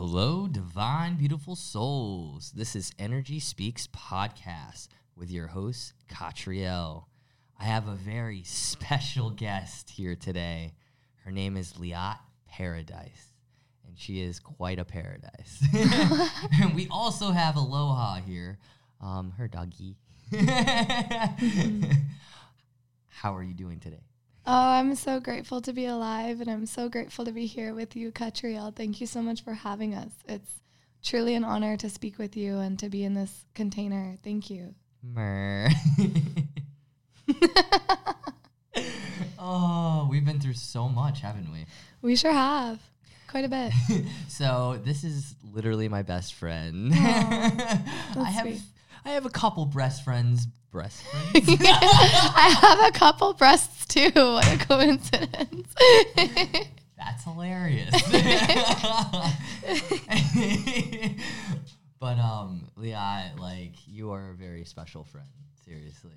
Hello, divine, beautiful souls. This is Energy Speaks Podcast with your host, Katriel. I have a very special guest here today. Her name is Liat Paradise, and she is quite a paradise. And we also have Aloha here, her doggy. How are you doing today? Oh, I'm so grateful to be alive, and I'm so grateful to be here with you, Katriel. Thank you so much for having us. It's truly an honor to speak with you and to be in this container. Thank you. Oh, we've been through so much, haven't we? We sure have. Quite a bit. So this is literally my best friend. I have a couple breast friends. I have a couple breasts too. What a coincidence. That's hilarious. But Liat, like, you are a very special friend. Seriously.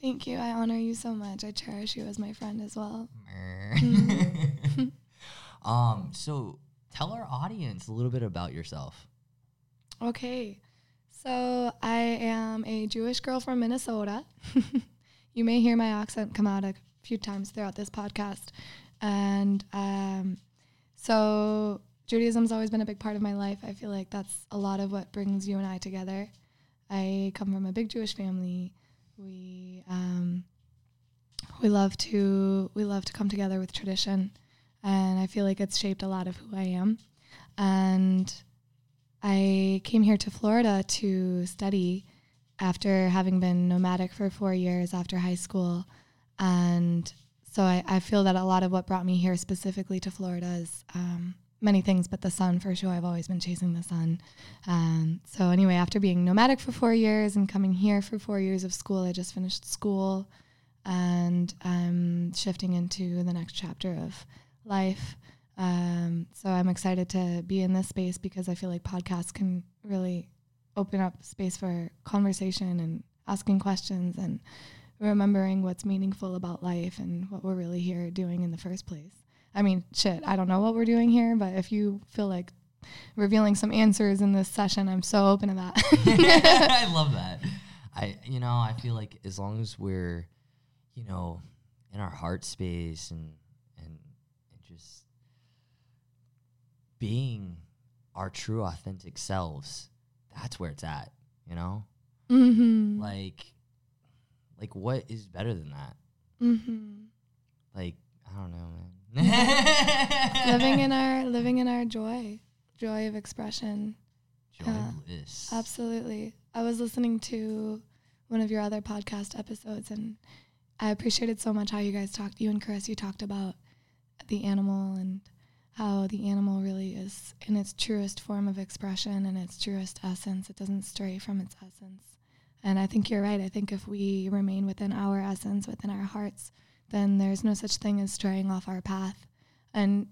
Thank you. I honor you so much. I cherish you as my friend as well. So tell our audience a little bit about yourself. Okay. So I am a Jewish girl from Minnesota. You may hear my accent come out a few times throughout this podcast. And so Judaism's always been a big part of my life. I feel like that's a lot of what brings you and I together. I come from a big Jewish family. We love to come together with tradition, and I feel like it's shaped a lot of who I am. And I came here to Florida to study after having been nomadic for 4 years after high school. And so I feel that a lot of what brought me here specifically to Florida is many things, but the sun for sure. I've always been chasing the sun. So anyway, after being nomadic for 4 years and coming here for 4 years of school, I just finished school and I'm shifting into the next chapter of life. So I'm excited to be in this space because I feel like podcasts can really open up space for conversation and asking questions and remembering what's meaningful about life and what we're really here doing in the first place. I mean, I don't know what we're doing here, but if you feel like revealing some answers in this session, I'm so open to that. I love that. I feel like as long as we're, in our heart space and just being our true authentic selves, that's where it's at, Mm-hmm. Like what is better than that? Mm-hmm. Like, I don't know, man. living in our joy of expression. Joy of bliss. Absolutely. I was listening to one of your other podcast episodes, and I appreciated so much how you guys talked. You and Chris, you talked about the animal and how the animal really is in its truest form of expression and its truest essence. It doesn't stray from its essence. And I think you're right. I think if we remain within our essence, within our hearts, then there's no such thing as straying off our path. And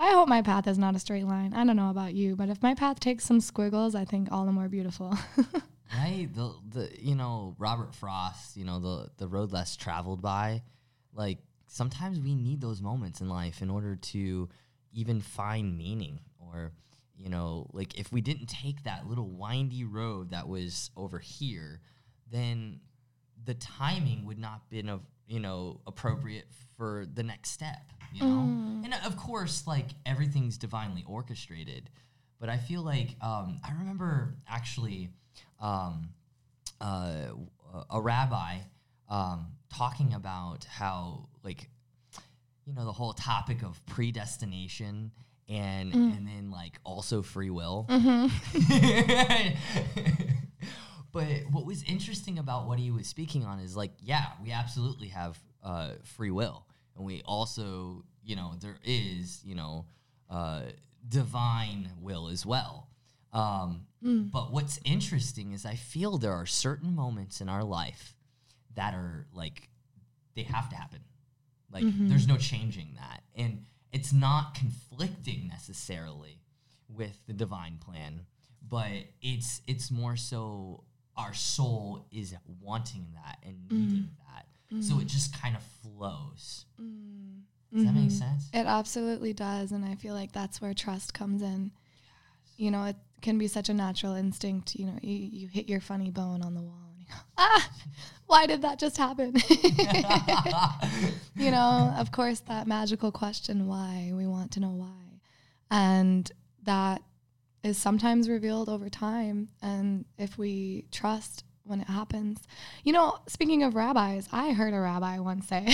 I hope my path is not a straight line. I don't know about you, but if my path takes some squiggles, I think all the more beautiful. Right? The Robert Frost, the road less traveled by. Like, sometimes we need those moments in life in order to even find meaning, or like if we didn't take that little windy road that was over here, then the timing would not been of appropriate for the next step, and of course, like, everything's divinely orchestrated, but I feel like I remember actually a rabbi talking about how, like, the whole topic of predestination and then, like, also free will. Mm-hmm. But what was interesting about what he was speaking on is, like, yeah, we absolutely have free will. And we also, there is, divine will as well. But what's interesting is I feel there are certain moments in our life that are, like, they have to happen. Like, mm-hmm. There's no changing that. And it's not conflicting necessarily with the divine plan, but it's more so our soul is wanting that and needing that. Mm-hmm. So it just kind of flows. Mm-hmm. Does that make sense? It absolutely does. And I feel like that's where trust comes in. Yes. you know, it can be such a natural instinct. You know, you hit your funny bone on the wall and you go, ah, why did that just happen? You know, of course, that magical question, why, we want to know why. And that is sometimes revealed over time. And if we trust when it happens, you know, speaking of rabbis, I heard a rabbi once say,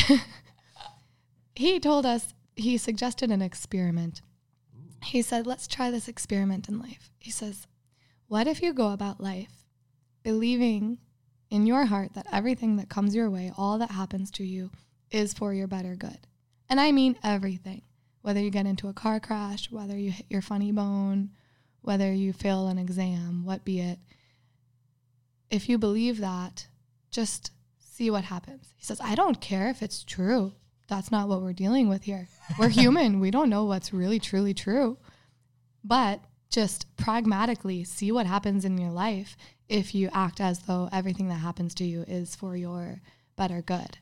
he told us, he suggested an experiment. He said, let's try this experiment in life. He says, what if you go about life believing in your heart that everything that comes your way, all that happens to you, is for your better good? And I mean everything, whether you get into a car crash, whether you hit your funny bone, whether you fail an exam, what be it. If you believe that, just see what happens. He says, I don't care if it's true. That's not what we're dealing with here. We're human. We don't know what's really, truly true. But just pragmatically see what happens in your life if you act as though everything that happens to you is for your better good.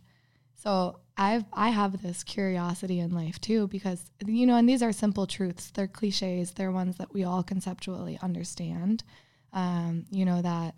So I have this curiosity in life too, because, you know, and these are simple truths. They're cliches. They're ones that we all conceptually understand. You know, that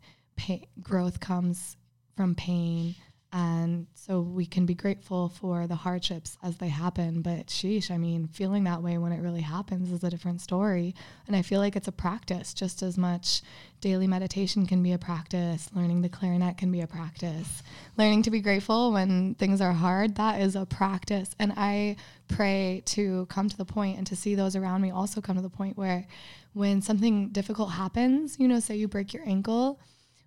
growth comes from pain. And so we can be grateful for the hardships as they happen. But sheesh, I mean, feeling that way when it really happens is a different story. And I feel like it's a practice just as much. Daily meditation can be a practice. Learning the clarinet can be a practice. Learning to be grateful when things are hard, that is a practice. And I pray to come to the point and to see those around me also come to the point where when something difficult happens, you know, say you break your ankle,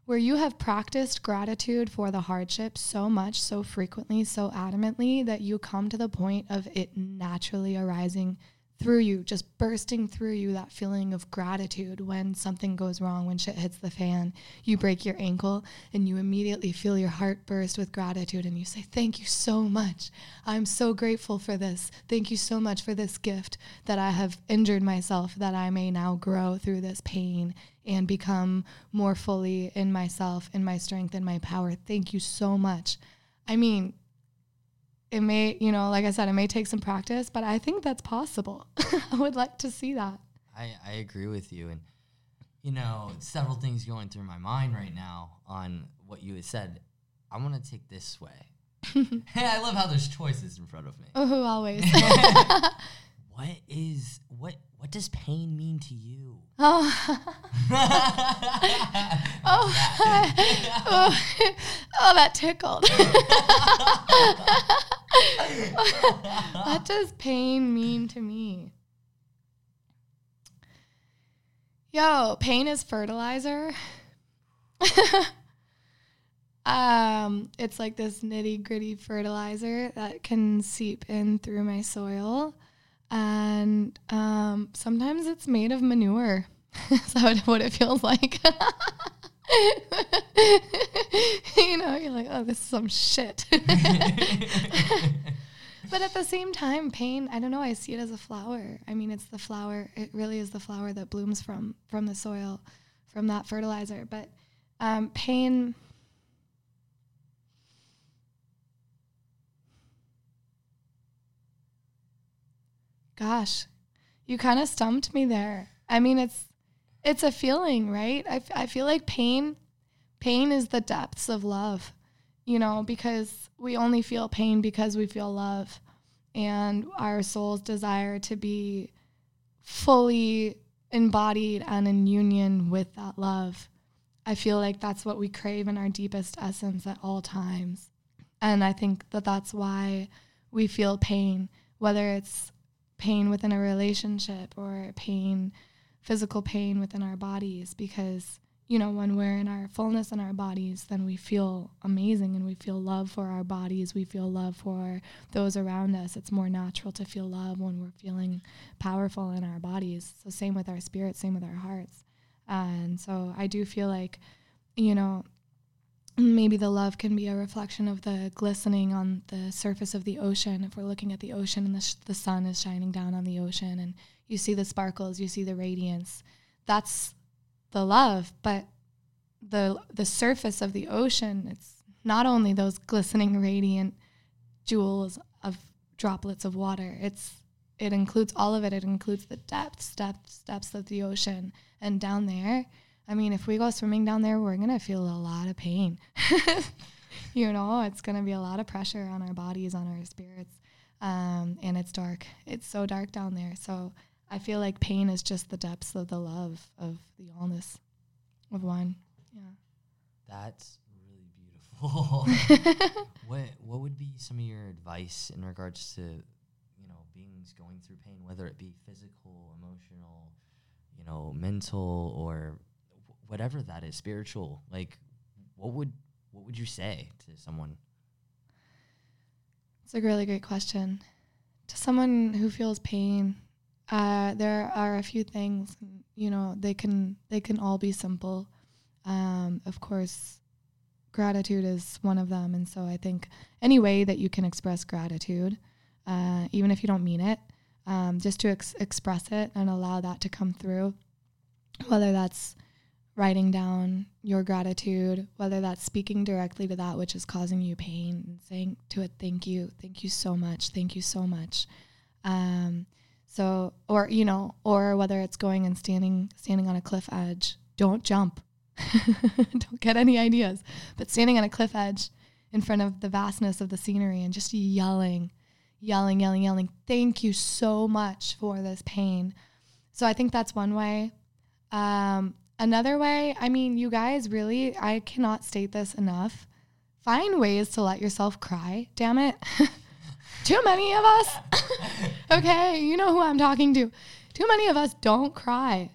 where you have practiced gratitude for the hardship so much, so frequently, so adamantly, that you come to the point of it naturally arising through you, just bursting through you, that feeling of gratitude when something goes wrong, when shit hits the fan. You break your ankle and you immediately feel your heart burst with gratitude and you say, thank you so much. I'm so grateful for this. Thank you so much for this gift that I have injured myself, that I may now grow through this pain and become more fully in myself, in my strength, in my power. Thank you so much. I mean, it may, you know, like I said, it may take some practice, but I think that's possible. I would like to see that. I agree with you. And, you know, several things going through my mind right now on what you had said. I want to take this way. Hey, I love how there's choices in front of me. Oh, always. What does pain mean to you? Oh, oh, that tickled. What does pain mean to me? Yo, pain is fertilizer. It's like this nitty-gritty fertilizer that can seep in through my soil. And sometimes it's made of manure. That's what it feels like. You know, you're like, oh, this is some shit. But at the same time, pain, I don't know, I see it as a flower. I mean, it's the flower. It really is the flower that blooms from the soil, from that fertilizer. But pain... Gosh, you kind of stumped me there. I mean, it's a feeling, right? I feel like pain is the depths of love, you know, because we only feel pain because we feel love. And our soul's desire to be fully embodied and in union with that love. I feel like that's what we crave in our deepest essence at all times. And I think that that's why we feel pain, whether it's pain within a relationship or pain, physical pain within our bodies, because, you know, when we're in our fullness in our bodies, then we feel amazing and we feel love for our bodies. We feel love for those around us. It's more natural to feel love when we're feeling powerful in our bodies. So same with our spirits, same with our hearts. And so I do feel like, you know, maybe the love can be a reflection of the glistening on the surface of the ocean. If we're looking at the ocean and the sun is shining down on the ocean and you see the sparkles, you see the radiance, that's the love. But the surface of the ocean, it's not only those glistening, radiant jewels of droplets of water. It's it includes all of it. It includes the depths of the ocean. And down there, I mean, if we go swimming down there, we're going to feel a lot of pain. You know, it's going to be a lot of pressure on our bodies, on our spirits. And it's dark. It's so dark down there. So I feel like pain is just the depths of the love of the allness of one. Yeah. That's really beautiful. What would be some of your advice in regards to, you know, beings going through pain, whether it be physical, emotional, you know, mental, or whatever that is, spiritual? Like, what would you say to someone? It's a really great question. To someone who feels pain, there are a few things, you know, they can all be simple. Of course, gratitude is one of them. And so I think any way that you can express gratitude, even if you don't mean it, just to express it and allow that to come through, whether that's writing down your gratitude, whether that's speaking directly to that which is causing you pain and saying to it, thank you so much. So, or, you know, or whether it's going and standing on a cliff edge, don't jump, don't get any ideas, but standing on a cliff edge in front of the vastness of the scenery and just yelling, thank you so much for this pain. So I think that's one way. Another way, I mean, you guys, really, I cannot state this enough. Find ways to let yourself cry, damn it. Too many of us, okay, you know who I'm talking to. Too many of us don't cry.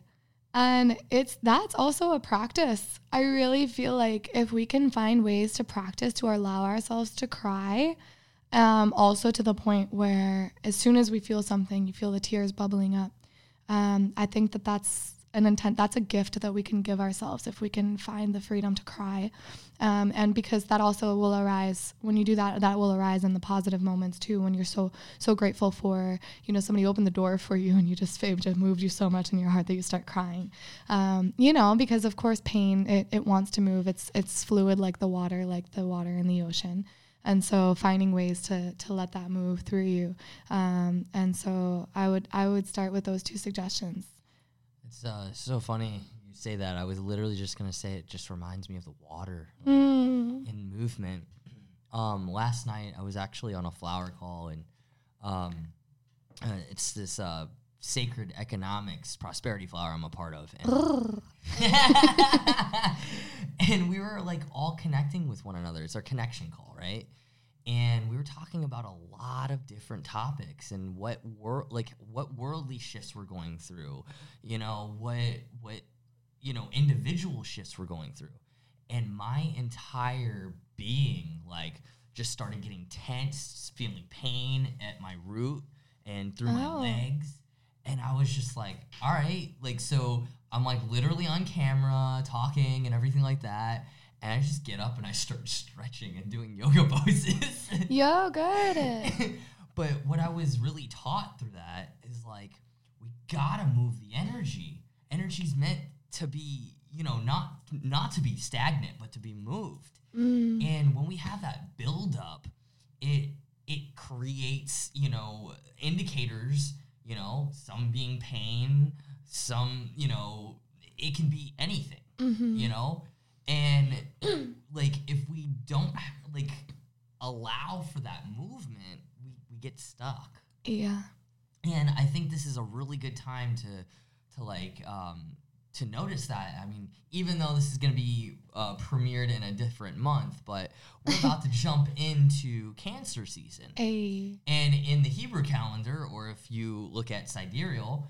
And that's also a practice. I really feel like if we can find ways to practice to allow ourselves to cry, also to the point where as soon as we feel something, you feel the tears bubbling up. I think that's an intent, that's a gift that we can give ourselves if we can find the freedom to cry. And because that also will arise when you do that, that will arise in the positive moments too, when you're so grateful for, you know, somebody opened the door for you and it moved you so much in your heart that you start crying. You know, because of course pain, it wants to move. It's fluid like the water in the ocean. And so finding ways to let that move through you. And so I would start with those two suggestions. It's so funny you say that. I was literally just going to say it just reminds me of the water in movement. Last night, I was actually on a flower call, and it's this sacred economics prosperity flower I'm a part of. And we were, like, all connecting with one another. It's our connection call, right? And we were talking about a lot of different topics and what worldly shifts we're going through, you know, what you know, individual shifts we're going through. And my entire being, like, just started getting tense, feeling pain at my root and through my legs. And I was just like, all right, like, so I'm, like, literally on camera talking and everything like that. And I just get up and I start stretching and doing yoga poses. Yo, good. But what I was really taught through that is, like, we gotta move the energy. Energy's meant to be, you know, not to be stagnant, but to be moved. And when we have that buildup, it creates, you know, indicators, you know, some being pain, some, you know, it can be anything, you know? And, like, if we don't, like, allow for that movement, we get stuck. Yeah. And I think this is a really good time to like, to notice that. I mean, even though this is going to be premiered in a different month, but we're about to jump into Cancer season. Hey. And in the Hebrew calendar, or if you look at sidereal,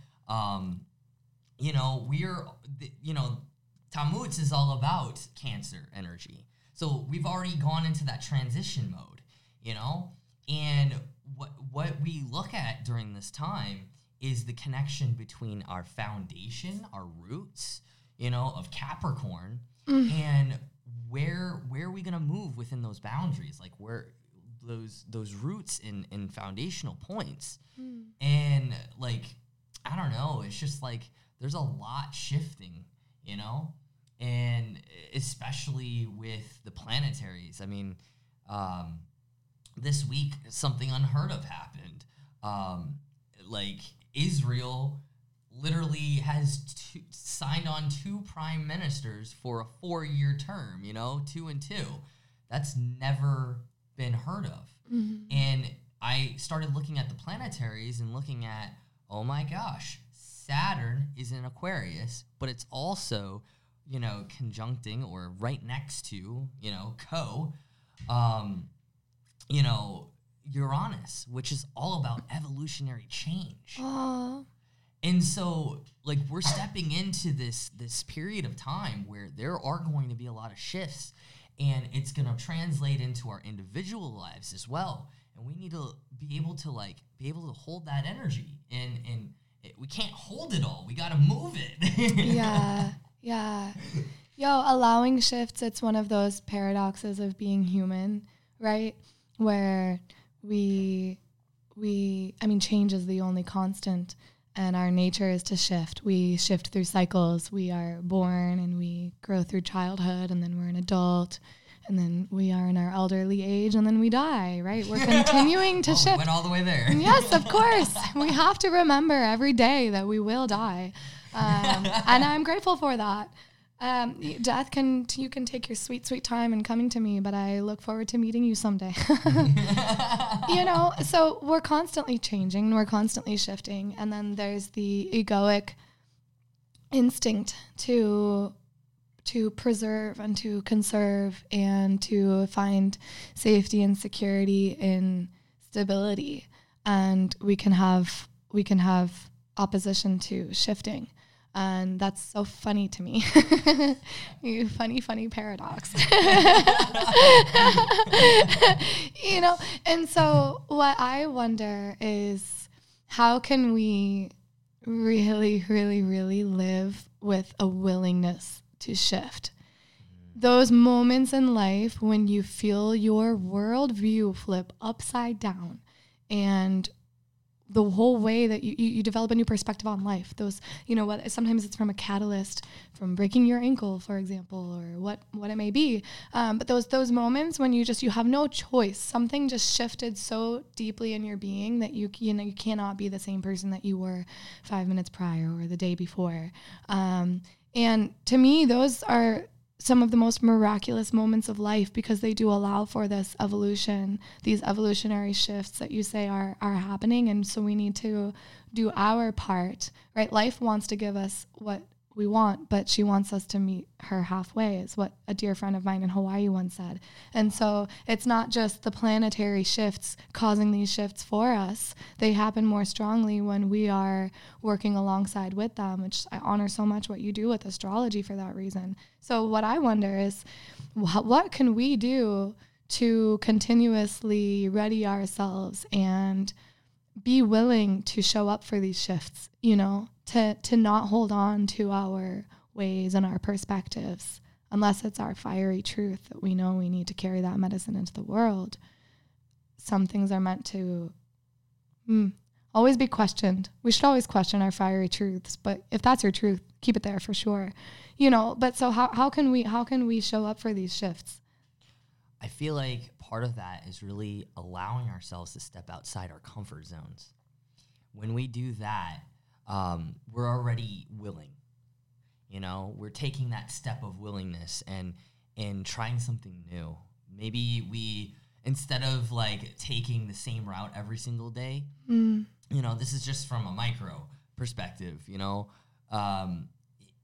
you know, you know, Tammuz is all about Cancer energy. So we've already gone into that transition mode, you know? And what we look at during this time is the connection between our foundation, our roots, you know, of Capricorn, and where are we going to move within those boundaries? Like, where those roots and foundational points. And, like, I don't know, it's just like there's a lot shifting, you know? And especially with the planetaries, I mean, this week something unheard of happened. like Israel literally has signed on two prime ministers for a 4-year term, you know, 2 and 2. That's never been heard of. Mm-hmm. And I started looking at the planetaries and looking at, oh my gosh, Saturn is in Aquarius, but it's also, you know, conjuncting or right next to, you know, you know, Uranus, which is all about evolutionary change. Aww. And so, like, we're stepping into this period of time where there are going to be a lot of shifts, and it's going to translate into our individual lives as well. And we need to be able to, like, hold that energy, and we can't hold it all. We got to move it. Yeah. Allowing shifts, it's one of those paradoxes of being human, right? Where we change is the only constant, and our nature is to shift. We shift through cycles. We are born and we grow through childhood, and then we're an adult, and then we are in our elderly age, and then we die, right? We're continuing to shift. Went all the way there. Yes, of course. We have to remember every day that we will die. And I'm grateful for that. Death, you can take your sweet, sweet time in coming to me, but I look forward to meeting you someday. You know, so we're constantly changing, we're constantly shifting. And then there's the egoic instinct to preserve and to conserve and to find safety and security in stability. And we can have opposition to shifting. And that's so funny to me. You funny paradox. You know, and so what I wonder is, how can we really, really, really live with a willingness to shift? Those moments in life when you feel your worldview flip upside down, and the whole way that you develop a new perspective on life. Those, you know, what sometimes it's from a catalyst, from breaking your ankle, for example, or what it may be. But those moments when you have no choice. Something just shifted so deeply in your being that you cannot be the same person that you were 5 minutes prior or the day before. And to me, those are some of the most miraculous moments of life, because they do allow for this evolution, these evolutionary shifts that you say are happening. And so we need to do our part, right? Life wants to give us what we want, but she wants us to meet her halfway, is what a dear friend of mine in Hawaii once said. And so it's not just the planetary shifts causing these shifts for us. They happen more strongly when we are working alongside with them, which I honor so much what you do with astrology for that reason. So what I wonder is, what can we do to continuously ready ourselves and be willing to show up for these shifts, you know, to not hold on to our ways and our perspectives, unless it's our fiery truth that we know we need to carry that medicine into the world. Some things are meant to always be questioned. We should always question our fiery truths, but if that's your truth, keep it there for sure. You know, but so how can we show up for these shifts? I feel like part of that is really allowing ourselves to step outside our comfort zones. When we do that, we're already willing. You know, we're taking that step of willingness and trying something new. Maybe we, instead of like taking the same route every single day, you know, this is just from a micro perspective, you know,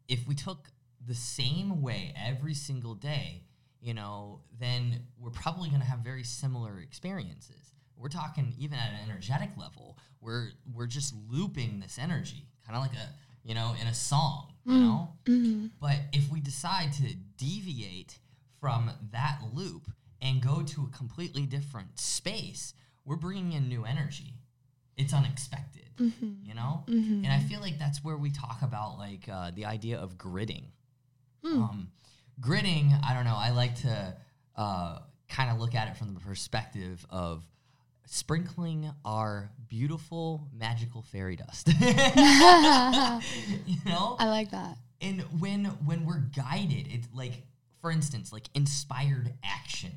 if we took the same way every single day, you know, then we're probably going to have very similar experiences. We're talking even at an energetic level, we're just looping this energy, kind of like a, you know, in a song, you know? Mm-hmm. But if we decide to deviate from that loop and go to a completely different space, we're bringing in new energy. It's unexpected, you know? Mm-hmm. And I feel like that's where we talk about, like, the idea of gridding. Gridding, I don't know, I like to kind of look at it from the perspective of sprinkling our beautiful, magical fairy dust. You know? I like that. And when we're guided, it's like, for instance, like inspired action.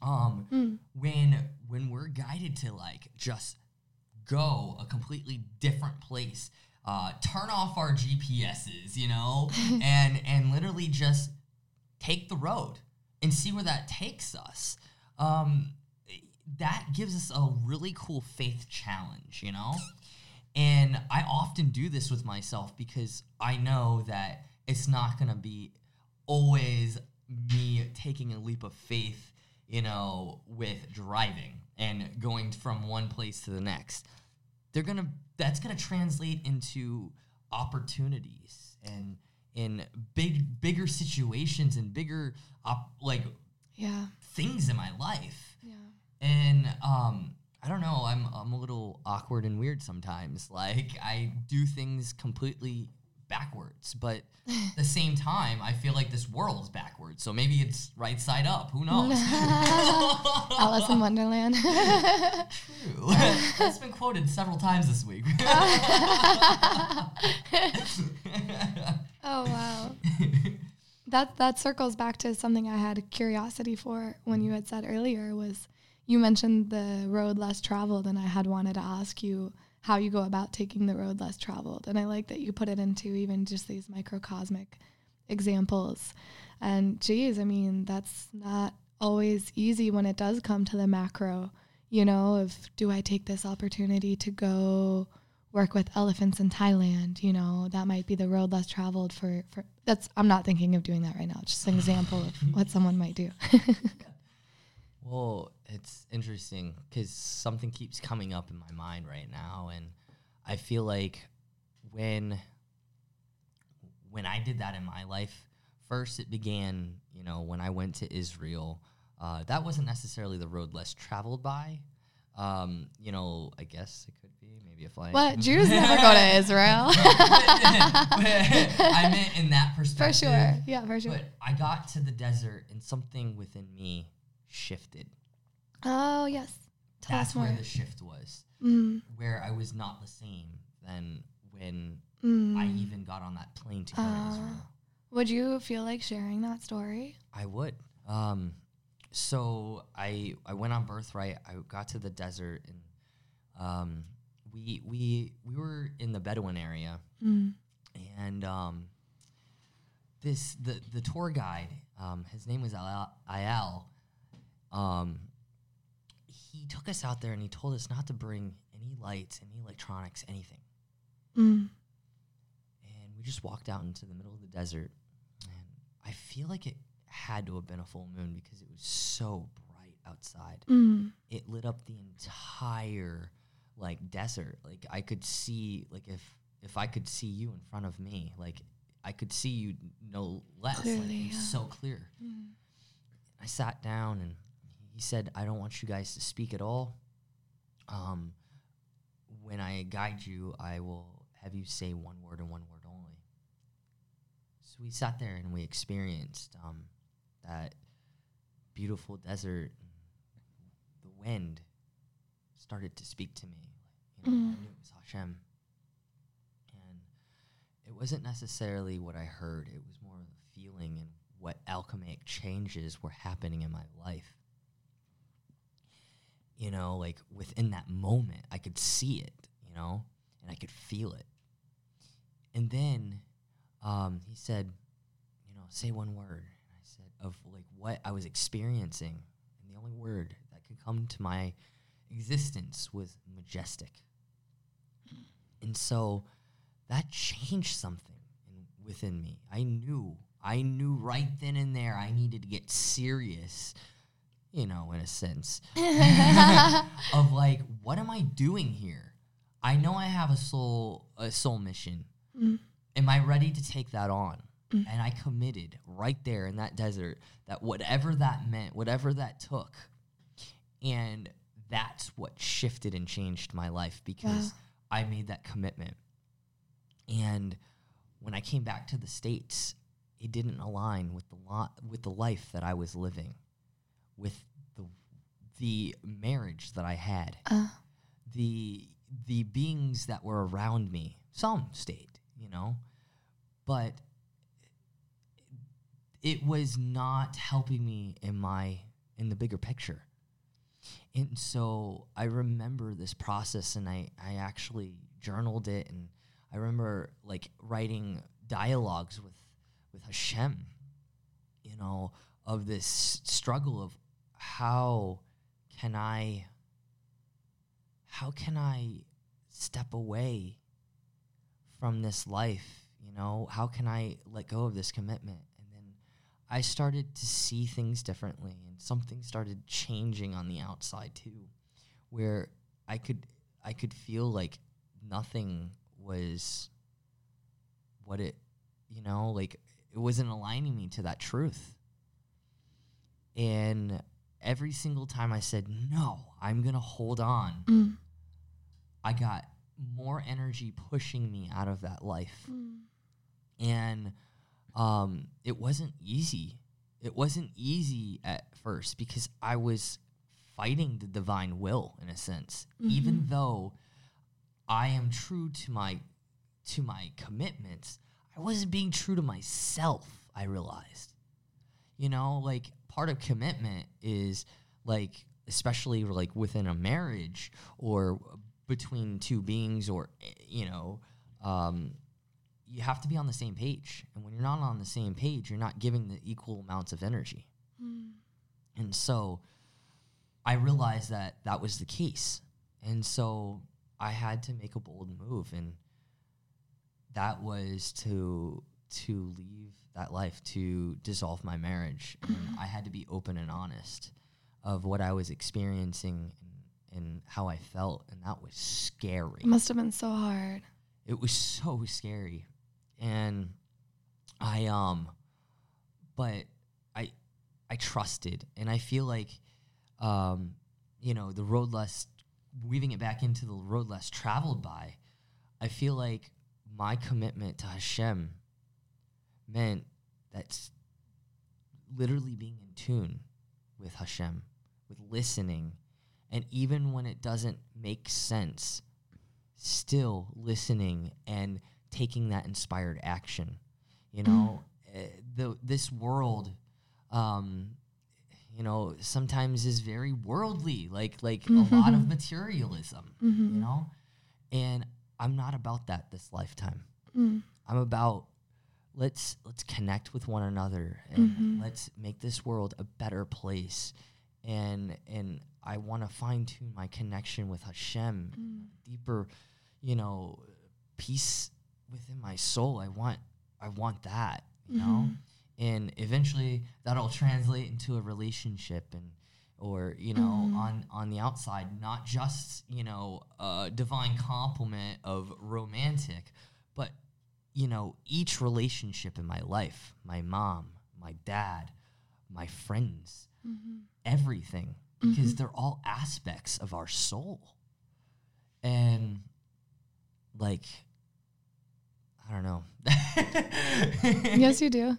When we're guided to, like, just go a completely different place, turn off our GPSs, you know, and literally just take the road and see where that takes us. That gives us a really cool faith challenge, you know? And I often do this with myself because I know that it's not going to be always me taking a leap of faith, you know, with driving and going from one place to the next. That's going to translate into opportunities and in bigger situations and bigger things in my life. Yeah. And I don't know, I'm a little awkward and weird sometimes. Like, I do things completely backwards, but at the same time, I feel like this world's backwards. So maybe it's right side up. Who knows? Alice in Wonderland. True. That's been quoted several times this week. Oh, wow. That circles back to something I had curiosity for when you had said earlier was you mentioned the road less traveled, and I had wanted to ask you how you go about taking the road less traveled. And I like that you put it into even just these microcosmic examples. And geez, I mean, that's not always easy when it does come to the macro, you know, of do I take this opportunity to go work with elephants in Thailand? You know, that might be the road less traveled for that's, I'm not thinking of doing that right now. It's just an example of what someone might do. Well, it's interesting because something keeps coming up in my mind right now, and I feel like when I did that in my life, first it began, you know, when I went to Israel. That wasn't necessarily the road less traveled by. You know, I guess it could be maybe a flight. What? Jews never go to Israel. I meant in that perspective. For sure. Yeah, for sure. But I got to the desert, and something within me shifted. Oh, yes. That's where the shift was, where I was not the same than when I even got on that plane to go to Israel. Would you feel like sharing that story? I would. So I went on Birthright. I got to the desert, and we were in the Bedouin area, and the tour guide, his name was Ayal. He took us out there and he told us not to bring any lights, any electronics, anything. And we just walked out into the middle of the desert. And I feel like it had to have been a full moon because it was so bright outside. It lit up the entire desert. Like, I could see, if I could see you in front of me, I could see you no less. Clearly, it was so clear. I sat down and he said, I don't want you guys to speak at all. When I guide you, I will have you say one word and one word only. So we sat there and we experienced that beautiful desert. The wind started to speak to me. I knew it was Hashem. And it wasn't necessarily what I heard. It was more of the feeling and what alchemic changes were happening in my life. You know, within that moment, I could see it, you know, and I could feel it. And then he said, you know, say one word. And I said, of what I was experiencing. And the only word that could come to my existence was majestic. And so that changed something within me. I knew right then and there I needed to get serious, you know, in a sense, of what am I doing here? I know I have a soul mission. Am I ready to take that on? And I committed right there in that desert that whatever that meant, whatever that took. And that's what shifted and changed my life because I made that commitment. And when I came back to the States, it didn't align with the life that I was living, with the marriage that I had, the beings that were around me. Some stayed, you know, but it was not helping me in the bigger picture. And so I remember this process, and I actually journaled it, and I remember like writing dialogues with Hashem, you know, of this struggle of how can I step away from this life, you know, how can I let go of this commitment? And then I started to see things differently, and something started changing on the outside too, where I could feel like nothing was what it, you know, like it wasn't aligning me to that truth. And every single time I said, no, I'm going to hold on, I got more energy pushing me out of that life. And it wasn't easy. It wasn't easy at first because I was fighting the divine will in a sense, even though I am true to my commitments. I wasn't being true to myself, I realized. You know, like part of commitment is like, especially like within a marriage or between two beings, or, you know, you have to be on the same page. And when you're not on the same page, you're not giving the equal amounts of energy. And so I realized that that was the case. And so I had to make a bold move, and that was to leave that life, to dissolve my marriage. And I had to be open and honest of what I was experiencing and how I felt, and that was scary. It must have been so hard. It was so scary. And I trusted, and I feel like you know, the road less, weaving it back into the road less traveled by, I feel like my commitment to Hashem meant that's literally being in tune with Hashem, with listening, and even when it doesn't make sense, still listening and taking that inspired action. You know, this world, you know, sometimes is very worldly, like a lot of materialism, you know, and I'm not about that this lifetime. I'm about let's connect with one another, and let's make this world a better place. And I want to fine tune my connection with Hashem, deeper, you know, peace within my soul. I want that, you know, and eventually that'll translate into a relationship, and, or, you know, on the outside, not just, you know, a divine complement of romantic, but, you know, each relationship in my life, my mom, my dad, my friends, everything, because they're all aspects of our soul. And like, I don't know. Yes, you do.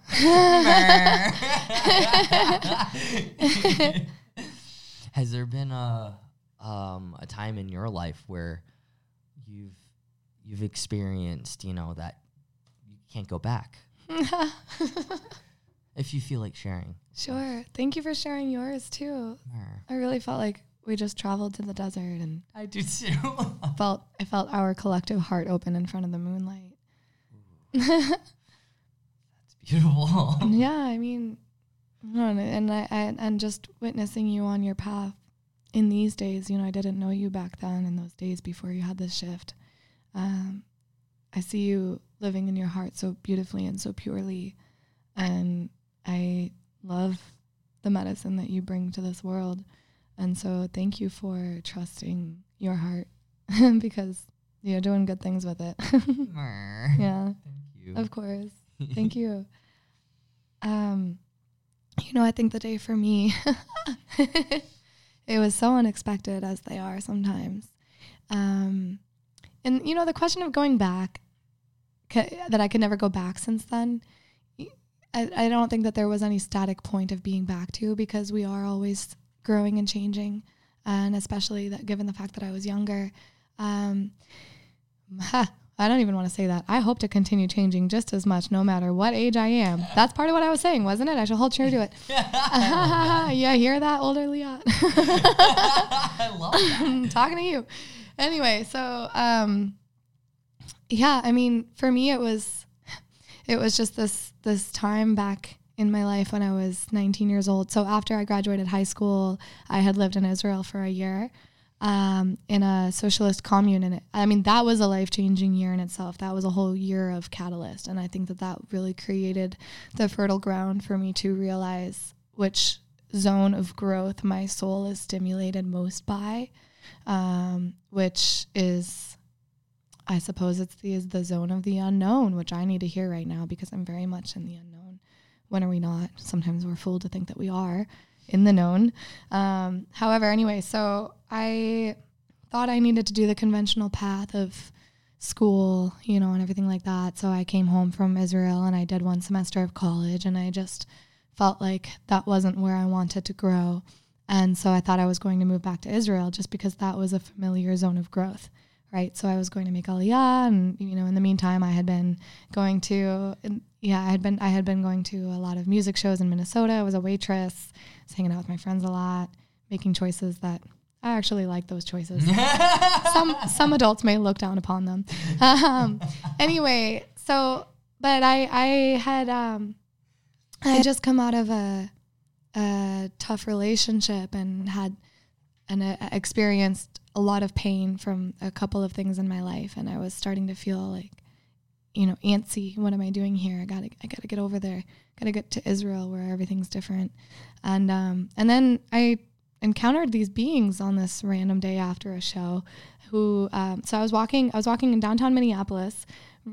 Has there been a time in your life where you've experienced, you know, that you can't go back? If you feel like sharing. Sure. Thank you for sharing yours too. I really felt like we just traveled to the desert, and I do too. I felt our collective heart open in front of the moonlight. That's beautiful. Yeah, I mean, and just witnessing you on your path in these days, you know, I didn't know you back then in those days before you had this shift. I see you living in your heart so beautifully and so purely, and I love the medicine that you bring to this world. And so thank you for trusting your heart, because you're doing good things with it. Yeah. Thank you. Of course. Thank you. You know, I think the day for me, it was so unexpected, as they are sometimes. And, you know, the question of going back, that I could never go back since then, I don't think that there was any static point of being back to, because we are always growing and changing. And especially that, given the fact that I was younger, I don't even want to say that. I hope to continue changing just as much, no matter what age I am. That's part of what I was saying, wasn't it? I should hold true to it. Yeah, hear that, older Liat? I love that. I'm talking to you. Anyway, so, yeah, I mean, for me, it was just this time back in my life when I was 19 years old. So after I graduated high school, I had lived in Israel for a year. In a socialist commune. And I mean, that was a life-changing year in itself. That was a whole year of catalyst. And I think that really created the fertile ground for me to realize which zone of growth my soul is stimulated most by, which is, I suppose is the zone of the unknown, which I need to hear right now because I'm very much in the unknown. When are we not? Sometimes we're fooled to think that we are in the known. However, anyway, so I thought I needed to do the conventional path of school, you know, and everything like that. So I came home from Israel and I did one semester of college and I just felt like that wasn't where I wanted to grow. And so I thought I was going to move back to Israel just because that was a familiar zone of growth, right? So I was going to make Aliyah and, you know, in the meantime, I had been going to, I had been going to a lot of music shows in Minnesota. I was a waitress, was hanging out with my friends a lot, making choices that I actually like those choices. Some adults may look down upon them. Anyway, so, but I had just come out of a tough relationship and had experienced a lot of pain from a couple of things in my life. And I was starting to feel like, you know, antsy. What am I doing here? I gotta get over there. Gotta get to Israel where everything's different. And then I encountered these beings on this random day after a show who, so I was walking in downtown Minneapolis.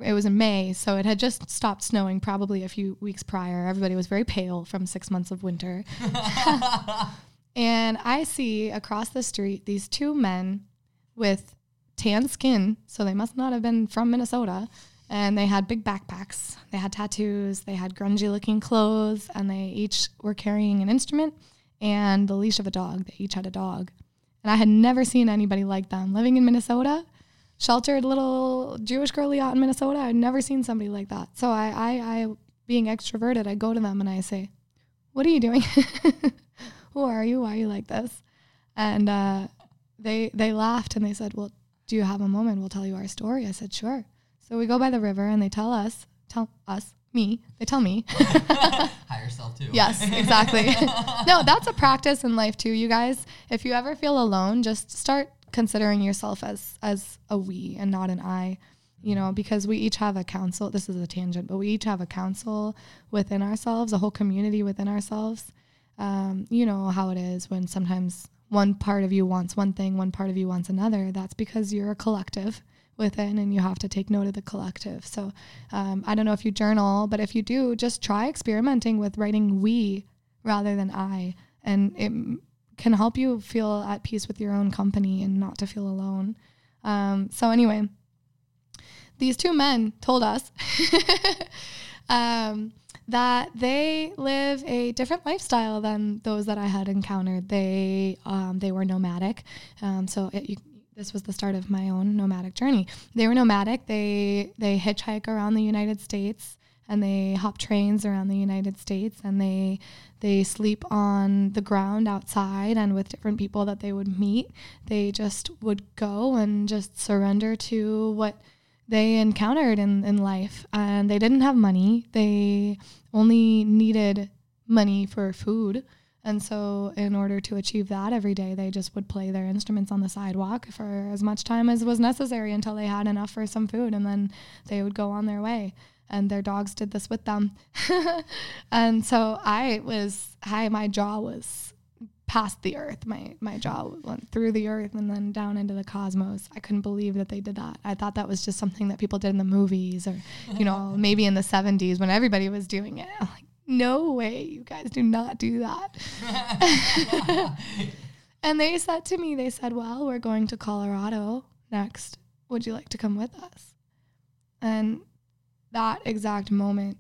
It was in May. So it had just stopped snowing probably a few weeks prior. Everybody was very pale from 6 months of winter. And I see across the street, these two men with tan skin. So they must not have been from Minnesota. And they had big backpacks, they had tattoos, they had grungy looking clothes, and they each were carrying an instrument and the leash of a dog. They each had a dog. And I had never seen anybody like them. Living in Minnesota, sheltered little Jewish girlie out in Minnesota, I'd never seen somebody like that. So I being extroverted, I go to them and I say, "What are you doing? Who are you? Why are you like this?" And they laughed and they said, "Well, do you have a moment? We'll tell you our story." I said, "Sure." So we go by the river and they tell me. Higher self too. Yes, exactly. No, that's a practice in life too, you guys. If you ever feel alone, just start considering yourself as a we and not an I, you know, because we each have a council. This is a tangent, but we each have a council within ourselves, a whole community within ourselves. You know how it is when sometimes one part of you wants one thing, one part of you wants another. That's because you're a collective within and you have to take note of the collective. So I don't know if you journal, but if you do, just try experimenting with writing we rather than I, and it can help you feel at peace with your own company and not to feel alone. So anyway, these two men told us that they live a different lifestyle than those that I had encountered. They were nomadic. This was the start of my own nomadic journey. They were nomadic. They hitchhike around the United States and they hop trains around the United States and they sleep on the ground outside and with different people that they would meet. They just would go and just surrender to what they encountered in life. And they didn't have money. They only needed money for food. And so in order to achieve that every day, they just would play their instruments on the sidewalk for as much time as was necessary until they had enough for some food. And then they would go on their way. And their dogs did this with them. And so my jaw was past the earth. My jaw went through the earth and then down into the cosmos. I couldn't believe that they did that. I thought that was just something that people did in the movies or, you know, maybe in the 70s when everybody was doing it. I'm like, no way, you guys do not do that. And they said to me, well, we're going to Colorado next. Would you like to come with us? And that exact moment,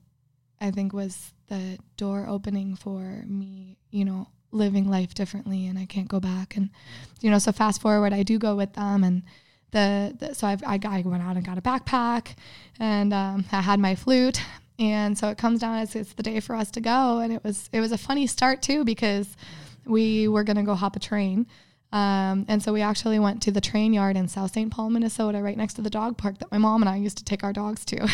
I think, was the door opening for me, you know, living life differently, and I can't go back. And, you know, so fast forward, I do go with them, and So I went out and got a backpack, and I had my flute. And so it comes down as it's the day for us to go. And it was a funny start too, because we were going to go hop a train. And so we actually went to the train yard in South Saint Paul, Minnesota, right next to the dog park that my mom and I used to take our dogs to.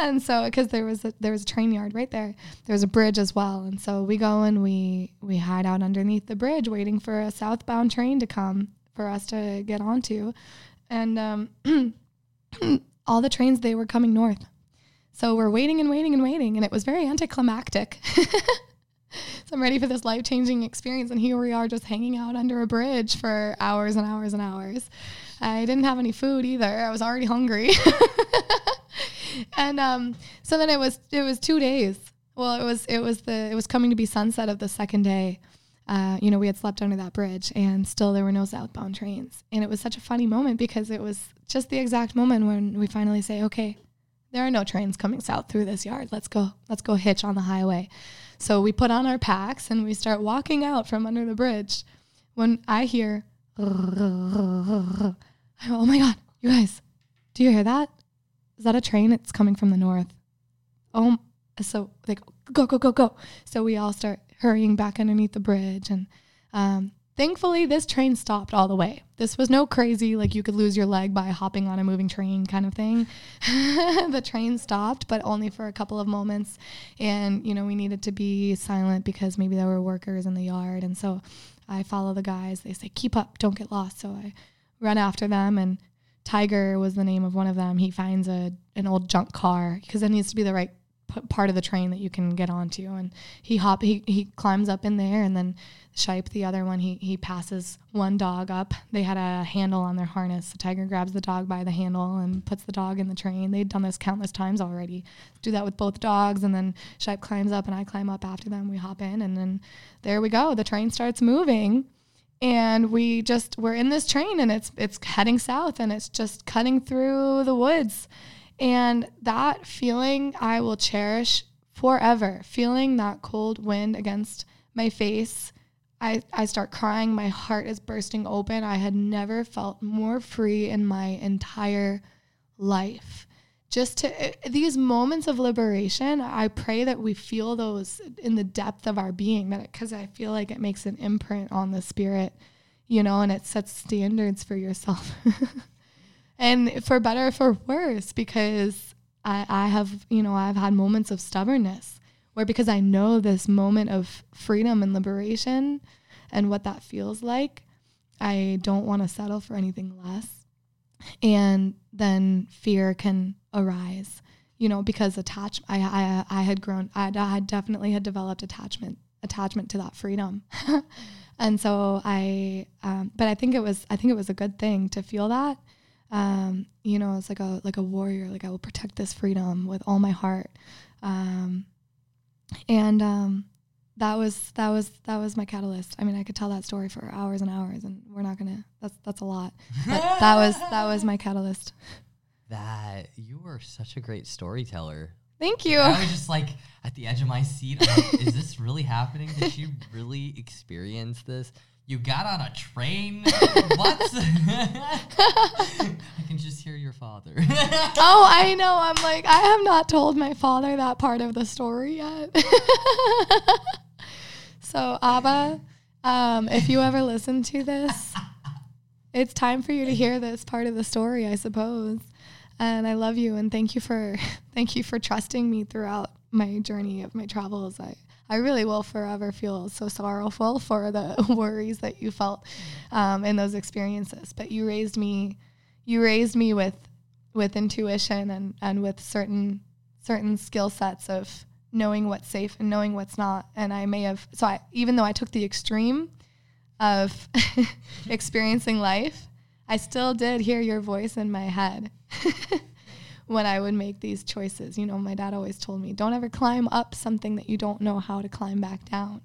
And so, because there was a train yard right there. There was a bridge as well. And so we go and we hide out underneath the bridge waiting for a southbound train to come for us to get onto. And all the trains, they were coming north. So we're waiting and waiting and waiting, and it was very anticlimactic. So I'm ready for this life-changing experience, and here we are just hanging out under a bridge for hours and hours and hours. I didn't have any food either. I was already hungry. And so then it was 2 days. Well, it was coming to be sunset of the second day. We had slept under that bridge, and still there were no southbound trains. And it was such a funny moment, because it was just the exact moment when we finally say, okay, there are no trains coming south through this yard. Let's go hitch on the highway. So we put on our packs and we start walking out from under the bridge when I hear, oh my God, you guys, do you hear that? Is that a train? It's coming from the north. Oh, so they go. So we all start hurrying back underneath the bridge. And thankfully, this train stopped all the way. This was no crazy, like you could lose your leg by hopping on a moving train kind of thing. The train stopped, but only for a couple of moments. And, we needed to be silent because maybe there were workers in the yard. And so I follow the guys. They say, keep up, don't get lost. So I run after them, and Tiger was the name of one of them. He finds an old junk car, because that needs to be the right part of the train that you can get onto, and he climbs up in there, and then Shipe, the other one, he passes one dog up. They had a handle on their harness, so Tiger grabs the dog by the handle and puts the dog in the train. They'd done this countless times already. Do that with both dogs, and then Shipe climbs up and I climb up after them. We hop in, and then there we go. The train starts moving, and we're in this train, and it's heading south, and it's just cutting through the woods. And that feeling I will cherish forever, feeling that cold wind against my face. I start crying. My heart is bursting open. I had never felt more free in my entire life. These moments of liberation, I pray that we feel those in the depth of our being, because I feel like it makes an imprint on the spirit, and it sets standards for yourself. And for better or for worse, because I've had moments of stubbornness where, because I know this moment of freedom and liberation and what that feels like, I don't want to settle for anything less. And then fear can arise, because I had developed attachment to that freedom. And so but I think it was a good thing to feel that. It's like a warrior, like I will protect this freedom with all my heart. That was my catalyst. I mean, I could tell that story for hours and hours, and we're not gonna, that's a lot, but that was my catalyst. That you were such a great storyteller. Thank you. I was just like at the edge of my seat. I'm like, is this really happening? Did she really experience this? You got on a train? What? I can just hear your father. Oh, I know. I'm like, I have not told my father that part of the story yet. So, Abba, if you ever listen to this, it's time for you to hear this part of the story, I suppose. And I love you, and thank you for trusting me throughout my journey of my travels. I really will forever feel so sorrowful for the worries that you felt in those experiences. But you raised me with intuition and with certain skill sets of knowing what's safe and knowing what's not. And even though I took the extreme of experiencing life, I still did hear your voice in my head. When I would make these choices. My dad always told me, don't ever climb up something that you don't know how to climb back down.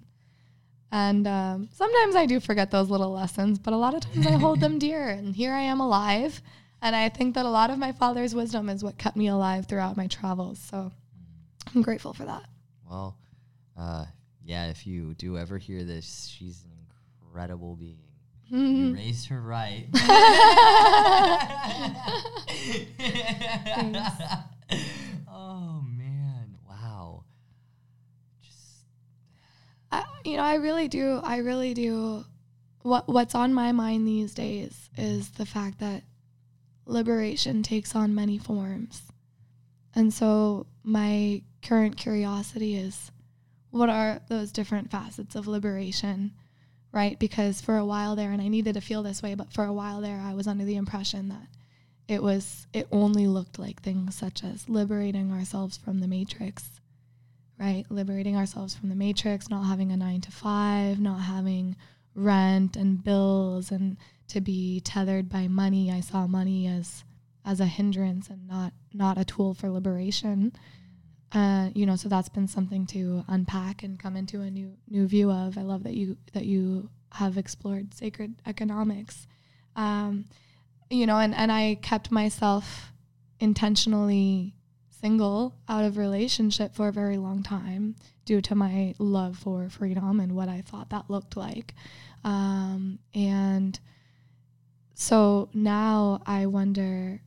And sometimes I do forget those little lessons, but a lot of times I hold them dear, and here I am alive. And I think that a lot of my father's wisdom is what kept me alive throughout my travels. So I'm grateful for that. Well, if you do ever hear this, she's an incredible being. You raised her right. Oh, man. Wow. Just... I really do. What's on my mind these days is the fact that liberation takes on many forms. And so my current curiosity is, what are those different facets of liberation, right? Because for a while there, and I needed to feel this way, but for a while there, I was under the impression that it only looked like things such as liberating ourselves from the matrix, right? Liberating ourselves from the matrix, not having a 9-to-5, not having rent and bills and to be tethered by money. I saw money as a hindrance and not a tool for liberation. So that's been something to unpack and come into a new view of. I love that you have explored sacred economics, and I kept myself intentionally single out of relationship for a very long time due to my love for freedom and what I thought that looked like. And so now I wonder,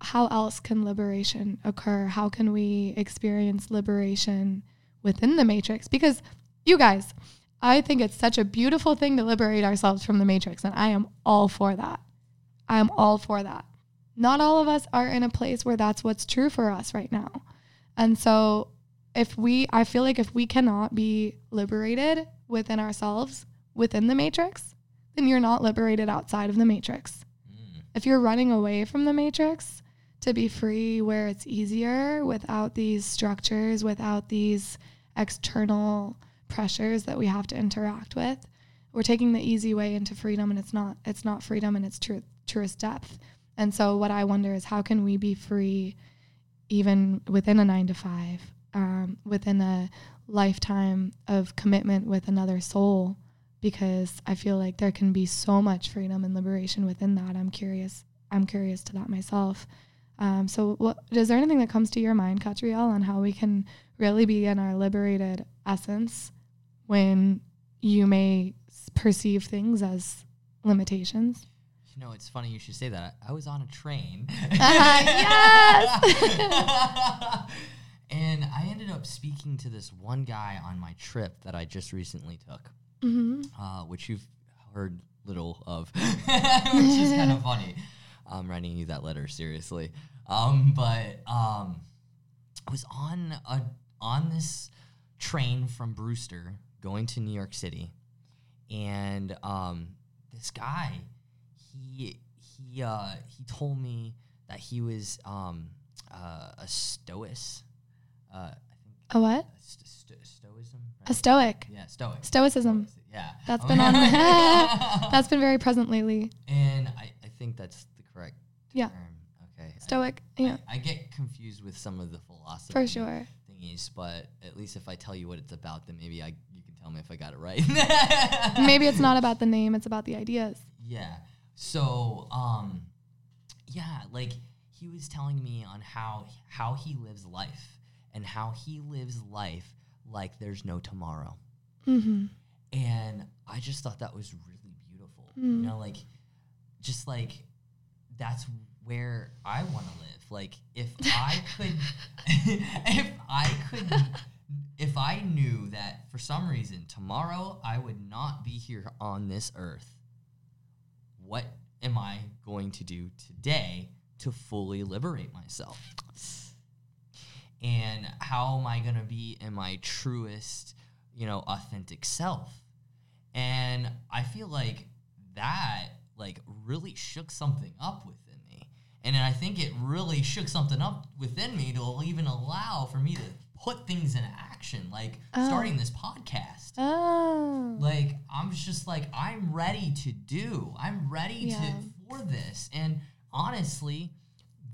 how else can liberation occur? How can we experience liberation within the matrix? Because, you guys, I think it's such a beautiful thing to liberate ourselves from the matrix, and I am all for that. I am all for that. Not all of us are in a place where that's what's true for us right now. And so I feel like if we cannot be liberated within ourselves, within the matrix, then you're not liberated outside of the matrix. Mm. If you're running away from the matrix, to be free where it's easier without these structures, without these external pressures that we have to interact with. We're taking the easy way into freedom, and it's not freedom in its truest depth. And so what I wonder is, how can we be free even within a 9-to-5, within a lifetime of commitment with another soul? Because I feel like there can be so much freedom and liberation within that. I'm curious to that myself. Is there anything that comes to your mind, Katriel, on how we can really be in our liberated essence when you may perceive things as limitations? You know, it's funny you should say that. I was on a train. Yes! And I ended up speaking to this one guy on my trip that I just recently took, which you've heard little of, which is kind of funny. I'm writing you that letter, seriously. But I was on this train from Brewster going to New York City, and this guy, he told me that he was a stoic. A what? Stoicism. Right? A stoic. Yeah, stoic. Stoicism. Yeah. That's been on. That's been very present lately. And I think that's the correct term. Okay. Stoic. I get confused with some of the philosophy. For sure. Thingies, but at least if I tell you what it's about, then maybe you can tell me if I got it right. Maybe it's not about the name; it's about the ideas. Yeah. So, he was telling me on how he lives life. And how he lives life like there's no tomorrow. Mm-hmm. And I just thought that was really beautiful. Mm. That's where I want to live. Like, if I could, if I knew that for some reason tomorrow I would not be here on this earth, what am I going to do today to fully liberate myself? And how am I going to be in my truest, authentic self? And I feel like that, really shook something up within me. And I think it really shook something up within me to even allow for me to put things in action, starting this podcast. Oh. I'm just I'm ready to do. I'm ready for this. And honestly,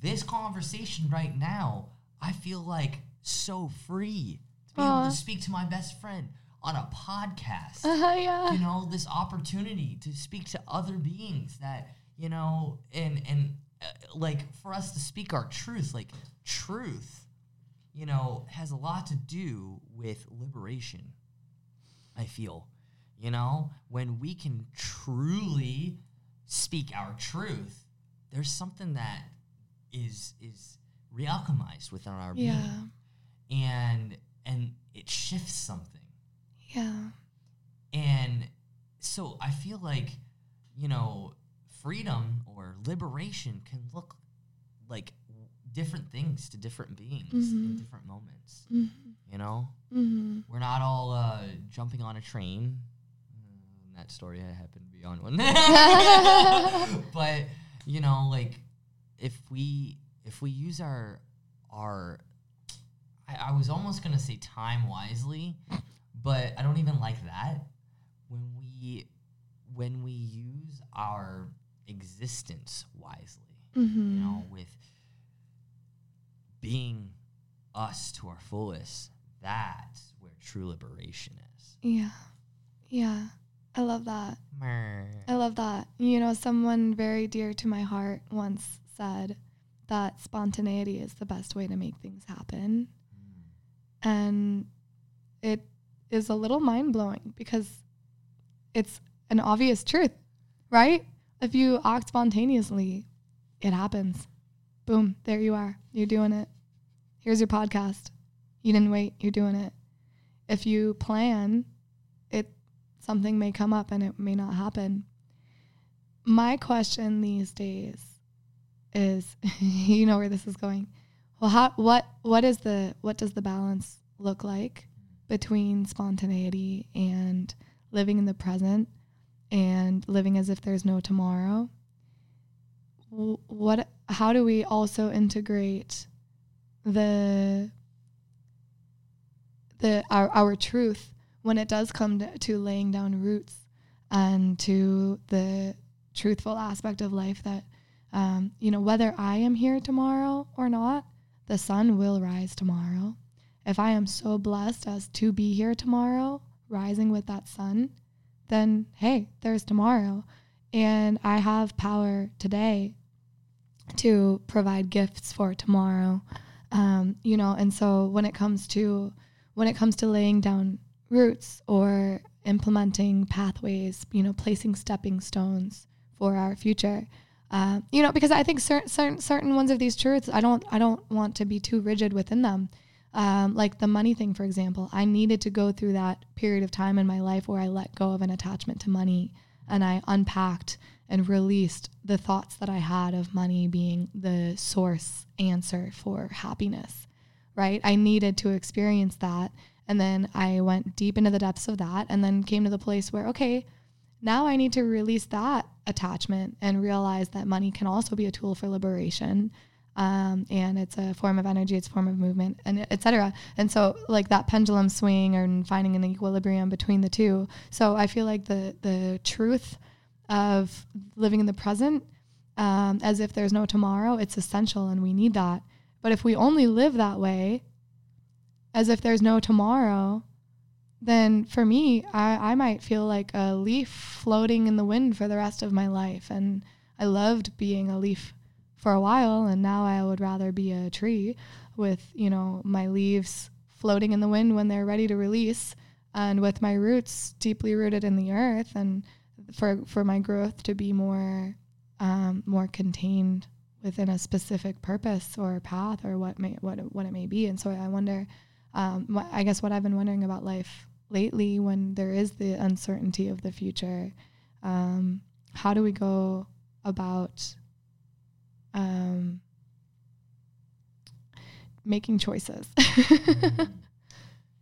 this conversation right now, I feel so free to be able to speak to my best friend on a podcast. This opportunity to speak to other beings that, for us to speak our truth, truth, has a lot to do with liberation, I feel. You know, when we can truly speak our truth, there's something that is realchemized within our being, and it shifts something. Yeah. And so I feel like, you know, freedom or liberation can look like different things to different beings in different moments. Mm-hmm. You know, we're not all jumping on a train. That story I happen to be on one, but you know, like if we use our, I was almost gonna say time wisely, but I don't even like that. When we use our existence wisely, you know, with being us to our fullest, that's where true liberation is. Yeah, yeah. I love that. I love that. You know, someone very dear to my heart once said that spontaneity is the best way to make things happen. And it is a little mind-blowing because it's an obvious truth, right? If you act spontaneously, it happens. Boom, there you are. You're doing it. Here's your podcast. You didn't wait. You're doing it. If you plan, something may come up and it may not happen. My question these days is, you know where this is going. Well, what does the balance look like between spontaneity and living in the present and living as if there's no tomorrow? How do we also integrate our truth when it does come to laying down roots and to the truthful aspect of life that, you know, whether I am here tomorrow or not, the sun will rise tomorrow. If I am so blessed as to be here tomorrow, rising with that sun, then, hey, there's tomorrow. And I have power today to provide gifts for tomorrow, you know. And so when it comes to laying down roots or implementing pathways, you know, placing stepping stones for our future, you know, because I think certain ones of these truths, I don't want to be too rigid within them. Like the money thing, for example, I needed to go through that period of time in my life where I let go of an attachment to money and I unpacked and released the thoughts that I had of money being the source answer for happiness, right? I needed to experience that. And then I went deep into the depths of that and then came to the place where, okay, now I need to release that attachment and realize that money can also be a tool for liberation. And it's a form of energy, it's a form of movement, and et cetera. And so like that pendulum swing and finding an equilibrium between the two. So I feel like the truth of living in the present, as if there's no tomorrow, it's essential and we need that. But if we only live that way, as if there's no tomorrow, then for me, I might feel like a leaf floating in the wind for the rest of my life. And I loved being a leaf for a while, and now I would rather be a tree with, you know, my leaves floating in the wind when they're ready to release, and with my roots deeply rooted in the earth, and for my growth to be more contained within a specific purpose or path or what it may be. And so I wonder. I guess what I've been wondering about life lately, when there is the uncertainty of the future, how do we go about making choices?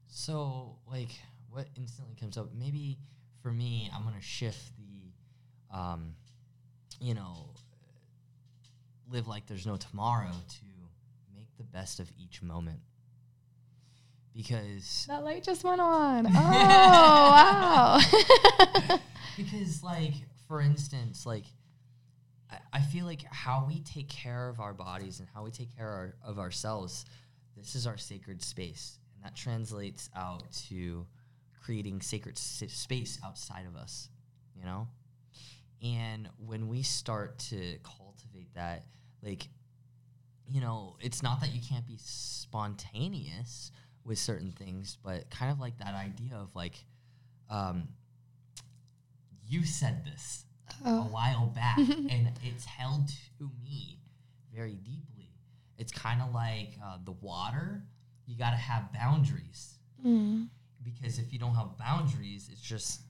So, like, what instantly comes up? Maybe for me, I'm going to shift the, you know, live like there's no tomorrow to make the best of each moment. Because that light just went on. Oh, wow. Because, like, for instance, like, I feel like how we take care of our bodies and how we take care of ourselves, this is our sacred space. And that translates out to creating sacred space outside of us, you know? And when we start to cultivate that, like, you know, it's not that you can't be spontaneous with certain things, but kind of like that idea of like, you said this a while back, and it's held to me very deeply. It's kind of like the water. You got to have boundaries. Mm. Because if you don't have boundaries, it's just,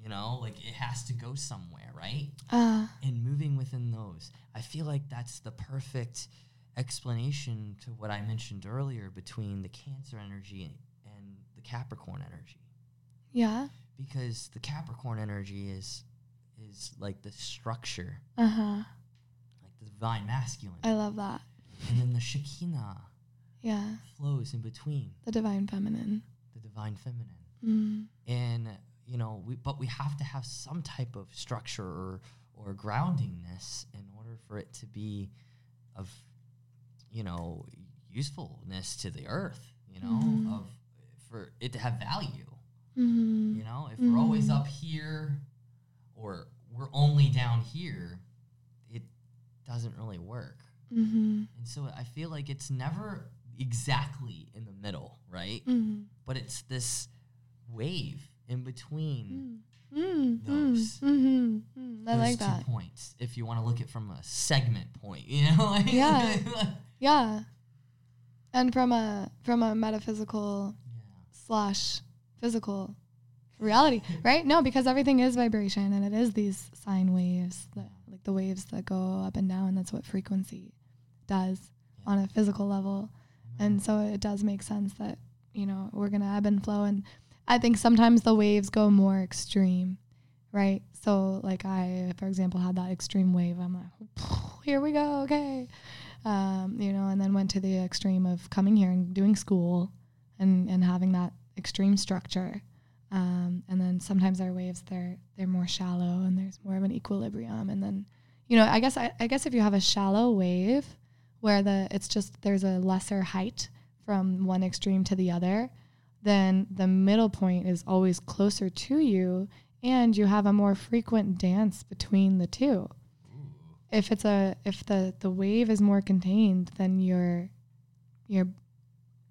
you know, like it has to go somewhere, right? And moving within those. I feel like that's the perfect explanation to what I mentioned earlier between the Cancer energy and the Capricorn energy. Yeah. Because the Capricorn energy is like the structure. Uh-huh. Like the divine masculine. I love that. And then the Shekinah. Yeah. Flows in between. The divine feminine. Mm. And, you know, but we have to have some type of structure or groundingness in order for it to be of, you know, usefulness to the earth, you know, for it to have value. Mm-hmm. You know, if we're always up here or we're only down here, it doesn't really work. Mm-hmm. And so I feel like it's never exactly in the middle, right? Mm-hmm. But it's this wave in between those. Mm-hmm. Mm-hmm. I like that. 2 points, if you want to look at from a segment point, you know? Like yeah. Yeah. And from a metaphysical / physical reality, right? No, because everything is vibration, and it is these sine waves, like the waves that go up and down. That's what frequency does on a physical level. Mm-hmm. And so it does make sense that, you know, we're going to ebb and flow. And I think sometimes the waves go more extreme, right? So like I, for example, had that extreme wave. I'm like, here we go. Okay. You know, and then went to the extreme of coming here and doing school and having that extreme structure. And then sometimes our waves, they're more shallow and there's more of an equilibrium. And then, you know, I guess if you have a shallow wave where it's just, there's a lesser height from one extreme to the other, then the middle point is always closer to you and you have a more frequent dance between the two. If it's if the wave is more contained, then you're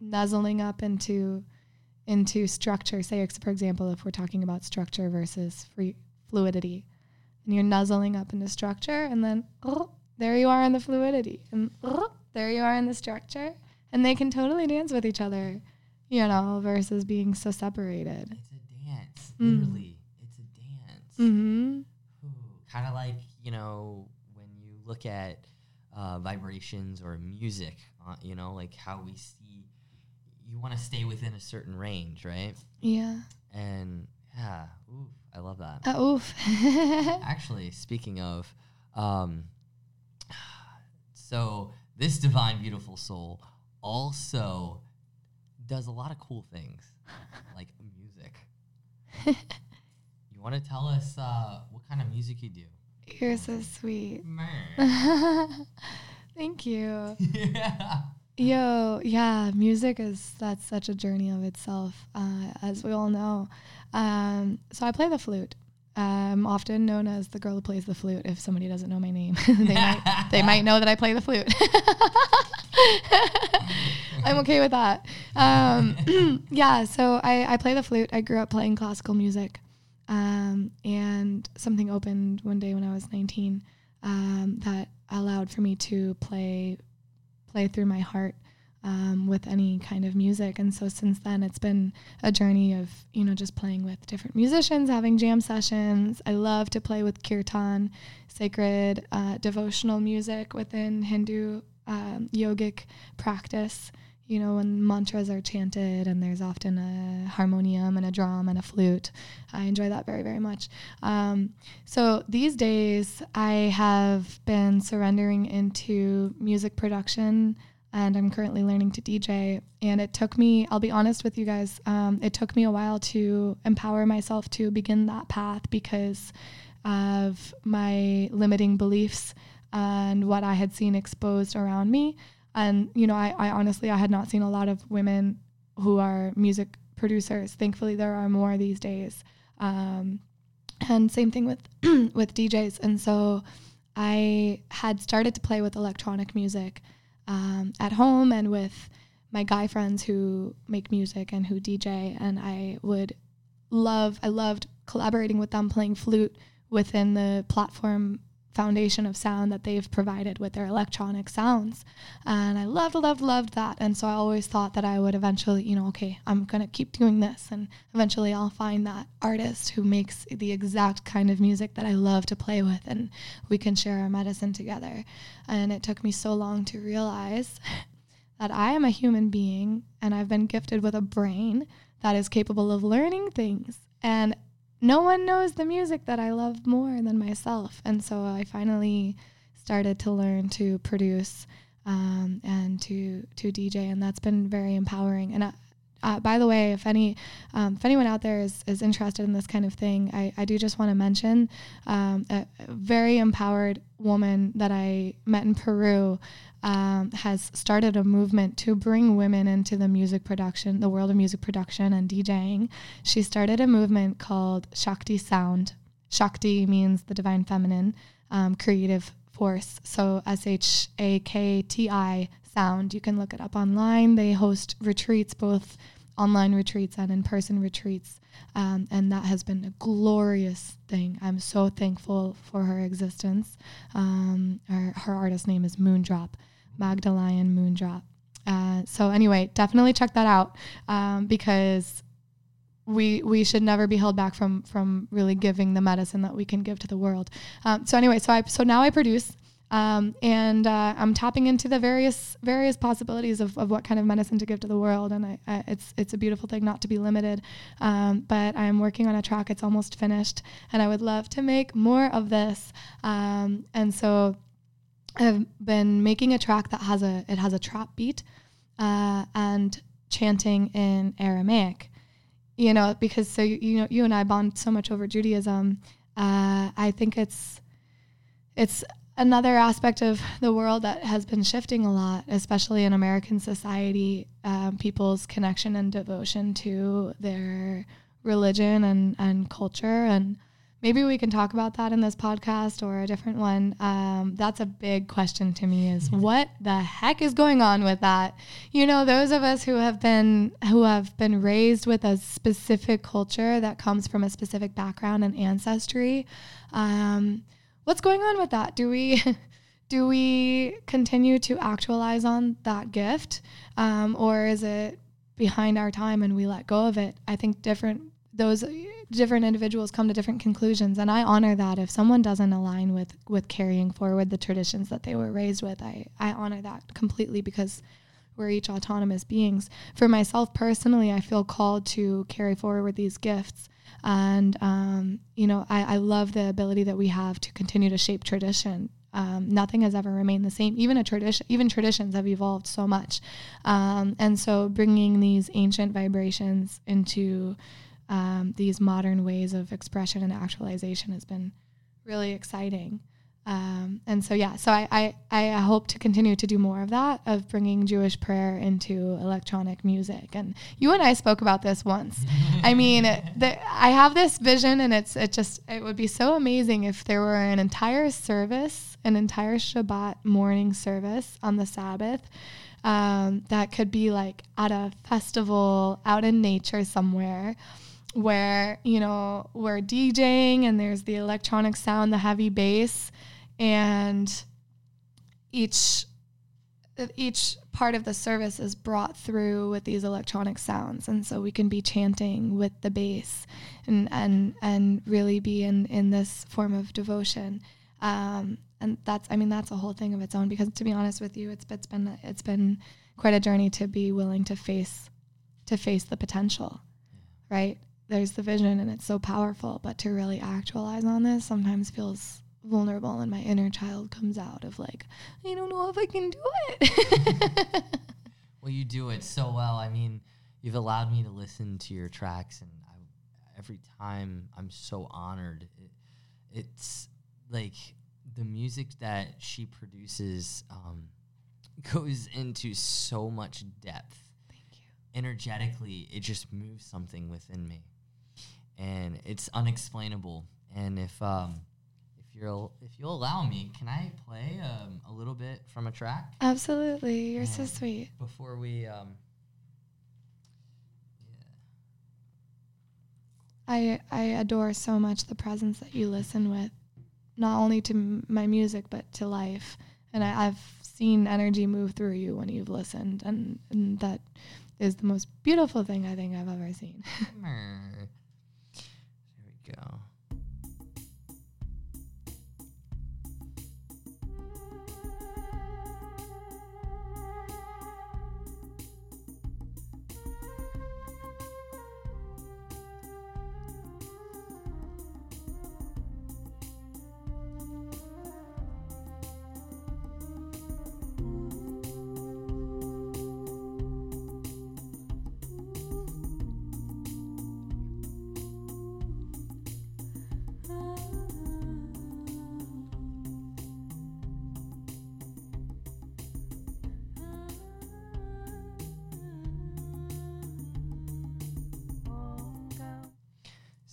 nuzzling up into structure. Say, for example, if we're talking about structure versus fluidity, and you're nuzzling up into structure, and then there you are in the fluidity, and there you are in the structure, and they can totally dance with each other, you know, versus being so separated. It's a dance, literally. It's a dance. Mm-hmm. Kind of like, you know, look at vibrations or music, you know, like how we see, you want to stay within a certain range, right? Yeah. And yeah, oof, I love that. Oof. Actually, speaking of, so this divine, beautiful soul also does a lot of cool things, like music. You want to tell us what kind of music you do? You're so sweet. Thank you. Yeah. Yo, yeah, music that's such a journey of itself, as we all know. So I play the flute. I'm often known as the girl who plays the flute. If somebody doesn't know my name, they might know that I play the flute. I'm okay with that. Yeah, so I play the flute. I grew up playing classical music. And something opened one day when I was 19 that allowed for me to play through my heart with any kind of music. And so since then, it's been a journey of, you know, just playing with different musicians, having jam sessions. I love to play with kirtan, sacred devotional music within Hindu yogic practice. You know, when mantras are chanted and there's often a harmonium and a drum and a flute, I enjoy that very, very much. So these days I have been surrendering into music production, and I'm currently learning to DJ. And it took me, I'll be honest with you guys, it took me a while to empower myself to begin that path because of my limiting beliefs and what I had seen exposed around me. And, you know, I honestly, I had not seen a lot of women who are music producers. Thankfully, there are more these days. And same thing with with DJs. And so I had started to play with electronic music at home and with my guy friends who make music and who DJ. And I loved collaborating with them, playing flute within the platform foundation of sound that they've provided with their electronic sounds. And I loved that. And so I always thought that I would eventually, I'm going to keep doing this. And eventually I'll find that artist who makes the exact kind of music that I love to play with, and we can share our medicine together. And it took me so long to realize that I am a human being, and I've been gifted with a brain that is capable of learning things. And no one knows the music that I love more than myself. And so I finally started to learn to produce and to DJ, and that's been very empowering. And by the way, if anyone out there is interested in this kind of thing, I do just want to mention a very empowered woman that I met in Peru has started a movement to bring women into the music production, the world of music production and DJing. She started a movement called Shakti Sound. Shakti means the divine feminine, creative force. So Shakti Sound. You can look it up online. They host retreats, both online retreats and in-person retreats. And that has been a glorious thing. I'm so thankful for her existence. Her artist name is Moondrop, Magdalene Moondrop. So anyway, definitely check that out because we should never be held back from really giving the medicine that we can give to the world. So now I produce. And I'm tapping into the various possibilities of what kind of medicine to give to the world. And it's a beautiful thing not to be limited. But I'm working on a track. It's almost finished, and I would love to make more of this. And so I've been making a track that has a trap beat, and chanting in Aramaic, you and I bond so much over Judaism. I think it's another aspect of the world that has been shifting a lot, especially in American society, people's connection and devotion to their religion and culture. And maybe we can talk about that in this podcast or a different one. That's a big question to me, is what the heck is going on with that? Those of us who have been raised with a specific culture that comes from a specific background and ancestry, what's going on with that? Do we continue to actualize on that gift, or is it behind our time and we let go of it? I think different individuals come to different conclusions, and I honor that. If someone doesn't align with carrying forward the traditions that they were raised with, I honor that completely, because we're each autonomous beings. For myself personally, I feel called to carry forward these gifts. And, I love the ability that we have to continue to shape tradition. Nothing has ever remained the same. Even traditions have evolved so much. And so bringing these ancient vibrations into these modern ways of expression and actualization has been really exciting. I hope to continue to do more of that, of bringing Jewish prayer into electronic music. And you and I spoke about this once. I have this vision, and it would be so amazing if there were an entire service, an entire Shabbat morning service on the Sabbath, that could be like at a festival out in nature somewhere, where, we're DJing and there's the electronic sound, the heavy bass, and each part of the service is brought through with these electronic sounds. And so we can be chanting with the bass and really be in this form of devotion. And that's a whole thing of its own, because to be honest with you, it's been quite a journey to be willing to face the potential, right? There's the vision and it's so powerful, but to really actualize on this sometimes feels vulnerable, and my inner child comes out of like, I don't know if I can do it. Well, you do it so well. You've allowed me to listen to your tracks, and every time I'm so honored. It's like the music that she produces goes into so much depth. Energetically, it just moves something within me, and it's unexplainable. And if you'll allow me, can I play a little bit from a track? Absolutely, you're so sweet. Before we I adore so much the presence that you listen with, not only to my music, but to life. And I've seen energy move through you when you've listened. And that is the most beautiful thing I think I've ever seen. There we go.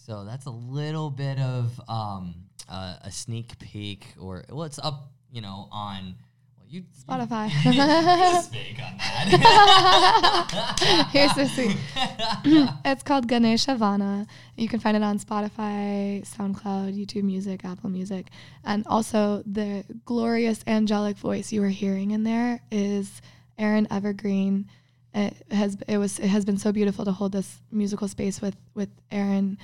So that's a little bit of a sneak peek, or well, it's up, on Spotify. Big on that. Here's the sweet. It's called Ganeshavana. You can find it on Spotify, SoundCloud, YouTube Music, Apple Music, and also the glorious angelic voice you are hearing in there is Erin Evergreen. It has been so beautiful to hold this musical space with Erin.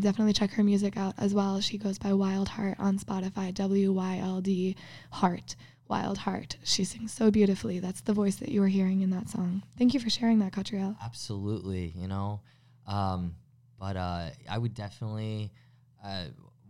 Definitely check her music out as well. She goes by Wild Heart on Spotify, WYLD Heart, Wild Heart. She sings so beautifully. That's the voice that you were hearing in that song. Thank you for sharing that, Katriel. Absolutely, But I would definitely,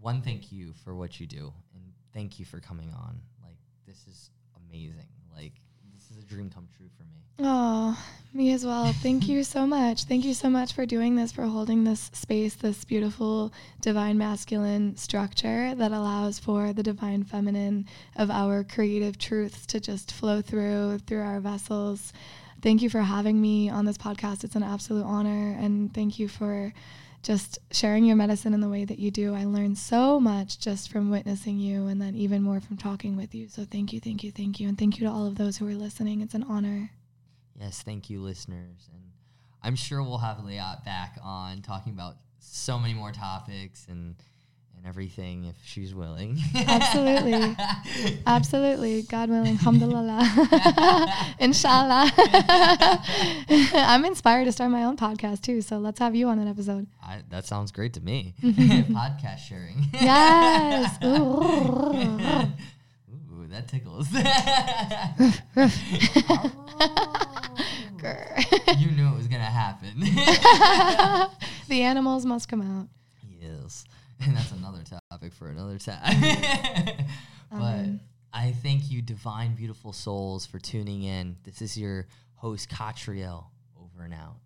thank you for what you do, and thank you for coming on. Like, this is amazing. Like, this is a dream come true for me. Oh, me as well. Thank you so much. Thank you so much for doing this, for holding this space, this beautiful divine masculine structure that allows for the divine feminine of our creative truths to just flow through our vessels. Thank you for having me on this podcast. It's an absolute honor. And thank you for just sharing your medicine in the way that you do. I learned so much just from witnessing you, and then even more from talking with you. So thank you, thank you, thank you. And thank you to all of those who are listening. It's an honor. Yes, thank you, listeners. And I'm sure we'll have Liat back on talking about so many more topics and everything if she's willing. Absolutely. Absolutely. God willing. Alhamdulillah. Inshallah. I'm inspired to start my own podcast too, so let's have you on an episode. That sounds great to me. Podcast sharing. Yes. Ooh, that tickles. You knew it was going to happen. The animals must come out. Yes. And that's another topic for another time. But I thank you, divine, beautiful souls, for tuning in. This is your host, Katriel, over and out.